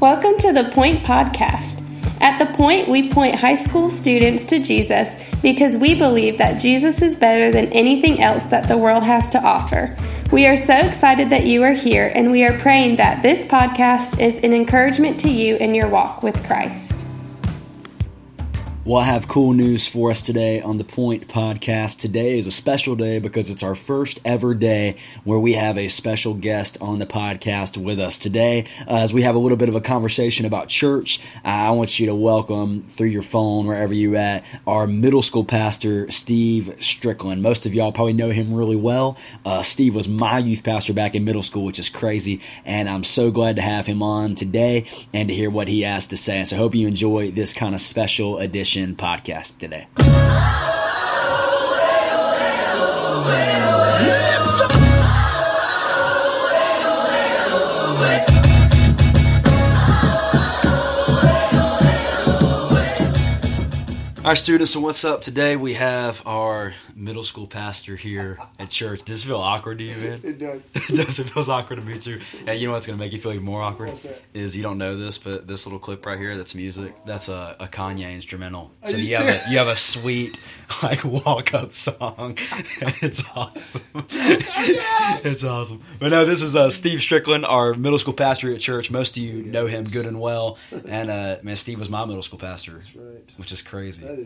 Welcome to The Point Podcast. At The Point, we point high school students to Jesus because we believe that Jesus is better than anything else that the world has to offer. We are so excited that you are here, and we are praying that this podcast is an encouragement to you in your walk with Christ. Well, I have cool news for us today on The Point Podcast. Today is a special day because it's our first ever day where we have a special guest on the podcast with us. Today, as we have a little bit of a conversation about church, I want you to welcome, through your phone, wherever you're at, our middle school pastor, Steve Strickland. Most of y'all probably know him really well. Steve was my youth pastor back in middle school, which is crazy, and I'm so glad to have him on today and to hear what he has to say. And so I hope you enjoy this kind of special edition podcast today. All right, students, so what's up? Today we have our middle school pastor here at church. Does this feel awkward to you, man? It does. It does. It feels awkward to me, too. And you know what's going to make you feel even more awkward? Is you don't know this, but this little clip right here, that's music. That's a Kanye instrumental. So you have a sweet, like, walk-up song. It's awesome. It's awesome. But no, this is Steve Strickland, our middle school pastor at church. Most of you know him good and well. And, man, Steve was my middle school pastor. That's right. Which is crazy. That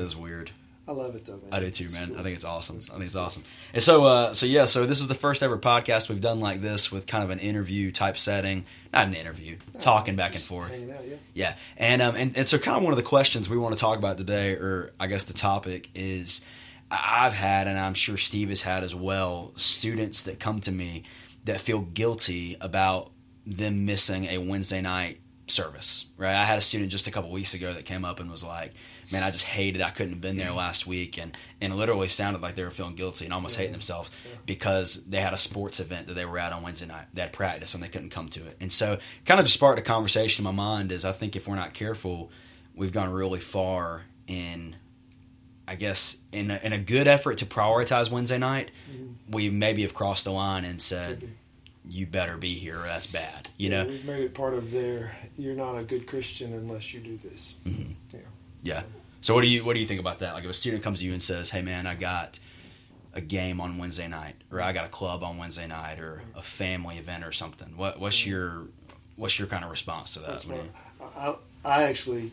is weird. I love it, though, man. I do, too, man. Cool. I think it's awesome. And so this is the first ever podcast we've done like this with kind of an interview type setting. Not an interview. Talking back and forth. Hanging out, yeah. Yeah. And so kind of one of the questions we want to talk about today, or I guess the topic is, I've had, and I'm sure Steve has had as well, students that come to me that feel guilty about them missing a Wednesday night service, right? I had a student just a couple weeks ago that came up and was like, man, I just hated I couldn't have been there last week, and literally sounded like they were feeling guilty and almost hating themselves because they had a sports event that they were at on Wednesday night. They had practice and they couldn't come to it. And so kind of just sparked a conversation in my mind is I think if we're not careful, we've gone really far in, I guess, in a good effort to prioritize Wednesday night, we maybe have crossed the line and said, you better be here or that's bad, you know? We've made it part of their, you're not a good Christian unless you do this. Mm-hmm. Yeah. So what do you think about that? Like if a student comes to you and says, hey man, I got a game on Wednesday night, or I got a club on Wednesday night, or a family event or something, what's your kind of response to that? I actually,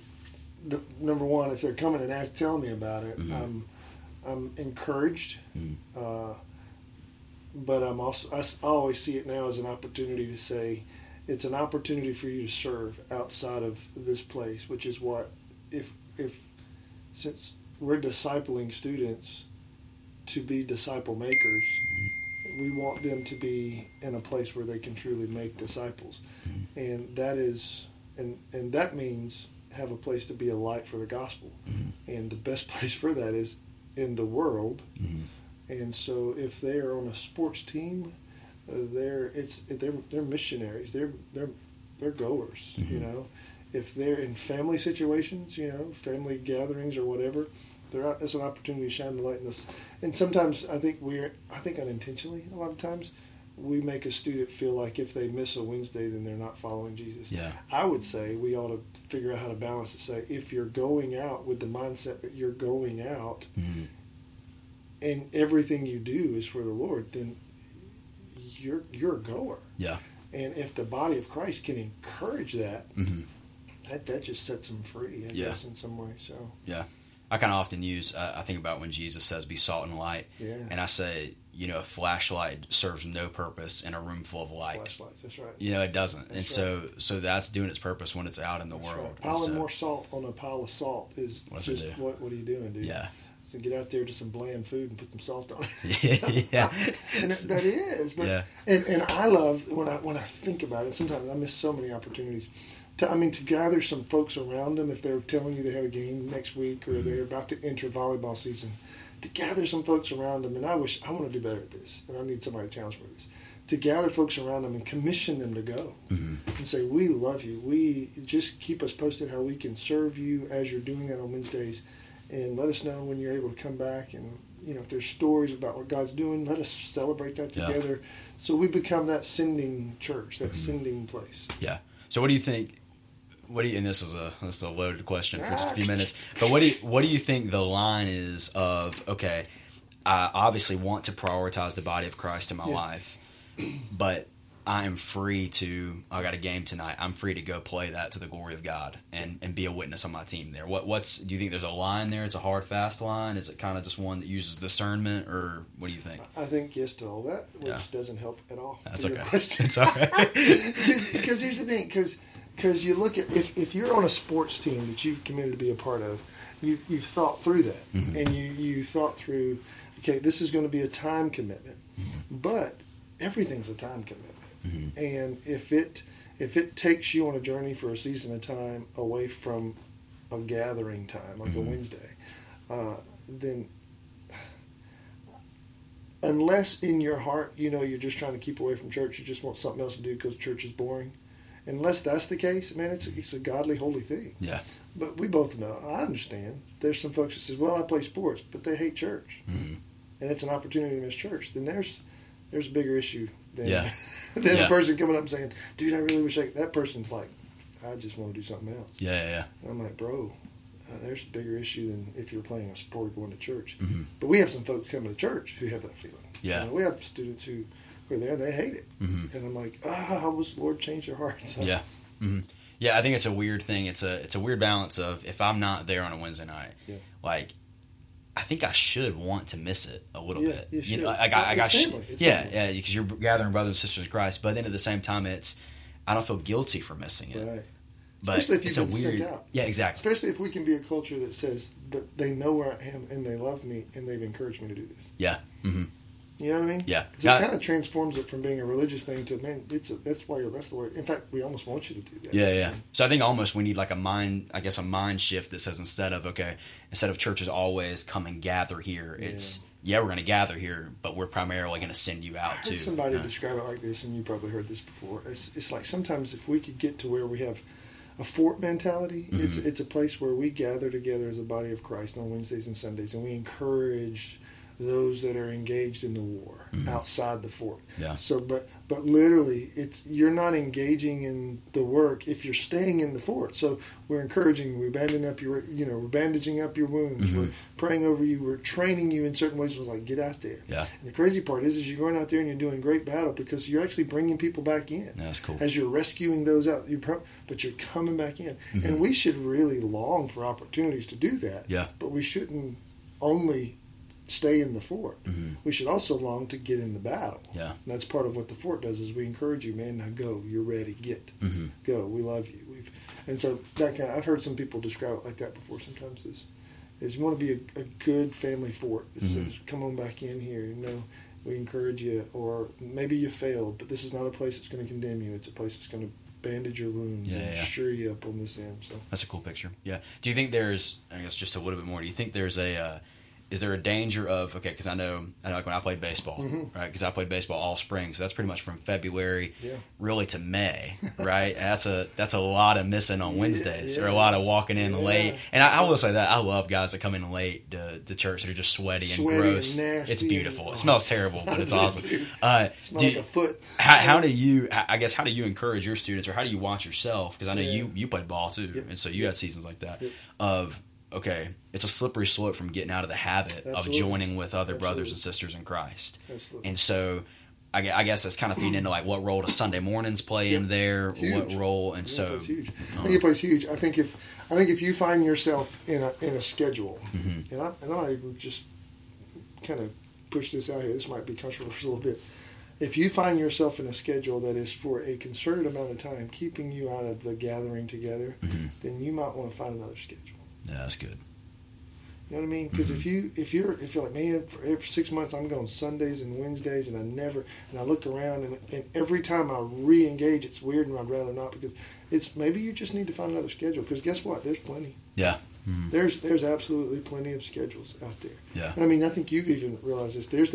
number one, if they're coming and telling me about it, mm-hmm. I'm encouraged, mm-hmm. But I always see it now as an opportunity to say, it's an opportunity for you to serve outside of this place, which is what, if since we're discipling students to be disciple makers, we want them to be in a place where they can truly make disciples, and that is, and that means have a place to be a light for the gospel, and the best place for that is in the world. Mm-hmm. And so, if they are on a sports team, they're missionaries. They're goers. Mm-hmm. You know, if they're in family situations, you know, family gatherings or whatever, it's an opportunity to shine the light in this. And sometimes I think unintentionally, a lot of times, we make a student feel like if they miss a Wednesday, then they're not following Jesus. Yeah. I would say we ought to figure out how to balance it. Say if you're going out with the mindset that you're going out. Mm-hmm. And everything you do is for the Lord, then you're a goer. Yeah. And if the body of Christ can encourage that, mm-hmm. that just sets them free, I guess, in some way. So yeah, I kind of often use, I think about when Jesus says, "Be salt and light," and I say, you know, a flashlight serves no purpose in a room full of light. Flashlights, that's right. You know, it doesn't. So that's doing its purpose when it's out in the world. Right. Piling more salt on a pile of salt is just what are you doing, dude? Yeah. So get out there to some bland food and put some salt on it. Yeah, and that is. But, and I love when I think about it. Sometimes I miss so many opportunities. To gather some folks around them if they're telling you they have a game next week or mm-hmm. they're about to enter volleyball season. To gather some folks around them, and I want to do better at this, and I need somebody to challenge me with this. To gather folks around them and commission them to go mm-hmm. and say, "We love you. We just keep us posted how we can serve you as you're doing that on Wednesdays." And let us know when you're able to come back. And, you know, if there's stories about what God's doing, let us celebrate that together. So we become that sending church, that mm-hmm. sending place. Yeah. So what do you think? And this is a loaded question for just a few minutes. But what do you think the line is of, okay, I obviously want to prioritize the body of Christ in my life, but I am free to, I got a game tonight, I'm free to go play that to the glory of God and be a witness on my team there. Do you think there's a line there? It's a hard, fast line? Is it kind of just one that uses discernment, or what do you think? I think yes to all that, which doesn't help at all. That's okay. It's all right. Because here's the thing, because you look at, if you're on a sports team that you've committed to be a part of, you've thought through that, mm-hmm. and you thought through, okay, this is going to be a time commitment, mm-hmm. but everything's a time commitment. Mm-hmm. And if it takes you on a journey for a season of time away from a gathering time, like mm-hmm. a Wednesday, then unless in your heart, you're just trying to keep away from church, you just want something else to do because church is boring. Unless that's the case, man, it's a godly, holy thing. Yeah. But we both know, I understand, there's some folks that says, well, I play sports, but they hate church. Mm-hmm. And it's an opportunity to miss church. Then there's a bigger issue than a person coming up and saying, dude, I really wish that person's like, I just want to do something else. Yeah. And I'm like, bro, there's a bigger issue than if you're playing a sport going to church. Mm-hmm. But we have some folks coming to church who have that feeling. Yeah. You know, we have students who were there and they hate it. Mm-hmm. And I'm like, how was the Lord change your heart? So, yeah. Mm-hmm. Yeah, I think it's a weird thing. It's a weird balance of, if I'm not there on a Wednesday night, like, I think I should want to miss it a little bit. You know, like it's family. Because you're gathering brothers and sisters in Christ. But then at the same time, I don't feel guilty for missing it. Right. But especially if you've been sent out. Yeah, exactly. Especially if we can be a culture that says, but they know where I am and they love me and they've encouraged me to do this. Yeah. Mm-hmm. You know what I mean? Yeah. It kind of transforms it from being a religious thing to, man, that's the way. In fact, we almost want you to do that. Yeah. So I think almost we need like a mind shift that says instead of churches always come and gather here, it's, we're going to gather here, but we're primarily going to send you out to. Somebody describe it like this, and you probably heard this before. It's like sometimes if we could get to where we have a fort mentality, mm-hmm. it's a place where we gather together as a body of Christ on Wednesdays and Sundays, and we encourage those that are engaged in the war mm-hmm. outside the fort. Yeah. So, but literally, you're not engaging in the work if you're staying in the fort. So we're encouraging, we're bandaging up your wounds, mm-hmm. we're praying over you, we're training you in certain ways. It was like, get out there. Yeah. And the crazy part is you're going out there and you're doing great battle because you're actually bringing people back in. Yeah, that's cool. As you're rescuing those out, but you're coming back in, mm-hmm. and we should really long for opportunities to do that. Yeah. But we shouldn't only stay in the fort. Mm-hmm. We should also long to get in the battle. Yeah. And that's part of what the fort does is we encourage you, man, now go, you're ready, get. Mm-hmm. Go, we love you. And so that I've heard some people describe it like that before sometimes is you want to be a good family fort. It mm-hmm. says, come on back in here, we encourage you, or maybe you failed, but this is not a place that's going to condemn you. It's a place that's going to bandage your wounds and sure you up on this end. So that's a cool picture. Yeah. Do you think there's, I guess just a little bit more, do you think there's is there a danger of, okay, because I know like when I played baseball, mm-hmm. right? Because I played baseball all spring, so that's pretty much from February really to May, right? that's a lot of missing on Wednesdays or a lot of walking in late. And I will say that I love guys that come in late to church that are just sweaty and gross. And nasty, it's beautiful. It smells terrible, but it's awesome. Smells like a foot. How do you encourage your students, or how do you watch yourself? Because I know you played ball too, and so you had seasons like that of, okay, it's a slippery slope from getting out of the habit of joining with other brothers and sisters in Christ. Absolutely. And so I guess that's kind of feeding into like what role does Sunday mornings play in there? Huge. What role? And so I think it plays huge. I think if you find yourself in a schedule, mm-hmm. and I just kind of push this out here. This might be controversial a little bit. If you find yourself in a schedule that is for a concerted amount of time keeping you out of the gathering together, mm-hmm. then you might want to find another schedule. Yeah, that's good. You know what I mean? Because mm-hmm. if you're like, man, for every 6 months I'm going Sundays and Wednesdays, and I look around, and every time I re-engage, it's weird, and I'd rather not, because it's maybe you just need to find another schedule. Because guess what? There's plenty. Yeah. Mm-hmm. There's absolutely plenty of schedules out there. Yeah. And I mean, I think you've even realized this. There's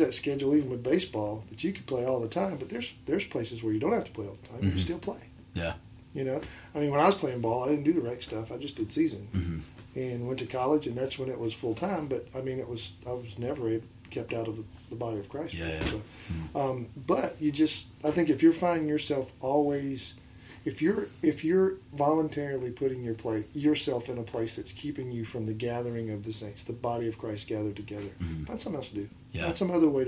that schedule even with baseball that you could play all the time, but there's places where you don't have to play all the time. Mm-hmm. You still play. Yeah. You know, I mean, when I was playing ball, I didn't do the rec stuff. I just did season mm-hmm. and went to college, and that's when it was full time. But I mean, I was never kept out of the body of Christ. Yeah. So, mm-hmm. But I think if you're finding yourself always, If you're voluntarily putting yourself in a place that's keeping you from the gathering of the saints, the body of Christ gathered together, mm-hmm. find something else to do. Yeah. Find some other way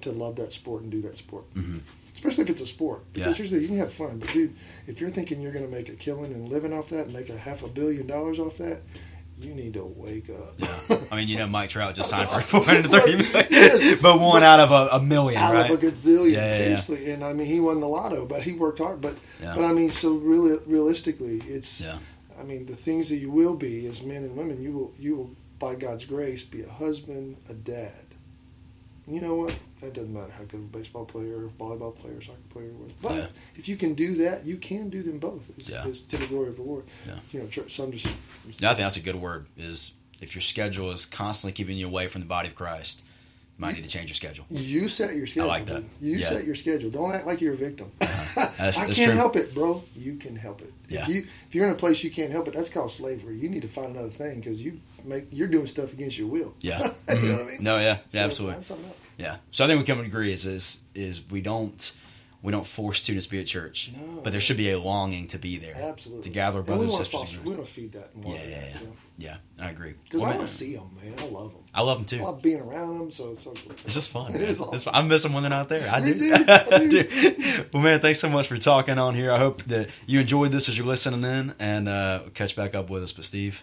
to love that sport and do that sport. Mm-hmm. Especially if it's a sport. Because Seriously, you can have fun. But dude, if you're thinking you're going to make a killing and living off that and make $500 million off that, you need to wake up. Yeah. I mean, Mike Trout just signed for $430 million. Yes. But one out of a million, out right? Out of a gazillion, seriously. Yeah. And, he won the lotto, but he worked hard. But so really, realistically, it's, the things that you will be as men and women, you will, by God's grace, be a husband, a dad. You know what? That doesn't matter how good of a baseball player, volleyball player, soccer player was. But if you can do that, you can do them both. It's to the glory of the Lord. Yeah. Church, I think that's a good word, is if your schedule is constantly keeping you away from the body of Christ, you might need to change your schedule. You set your schedule. I like that. You set your schedule. Don't act like you're a victim. That's, I can't help it, bro. You can help it. Yeah. If you're in a place you can't help it, that's called slavery. You need to find another thing because you're doing stuff against your will. Yeah. You know what I mean? No, yeah, absolutely. Yeah. So I think we can agree is we don't force students to be at church. No. But there should be a longing to be there. Absolutely. To gather brothers and sisters. We want to feed that. Yeah, I agree. Because I want to see them, man. I love them. I love them too. I love being around them, so it's so cool. It's just fun. It is awesome. It's fun. I miss them when they're not there. I do. Well, man, thanks so much for talking on here. I hope that you enjoyed this as you're listening in, and catch back up with us. But Steve,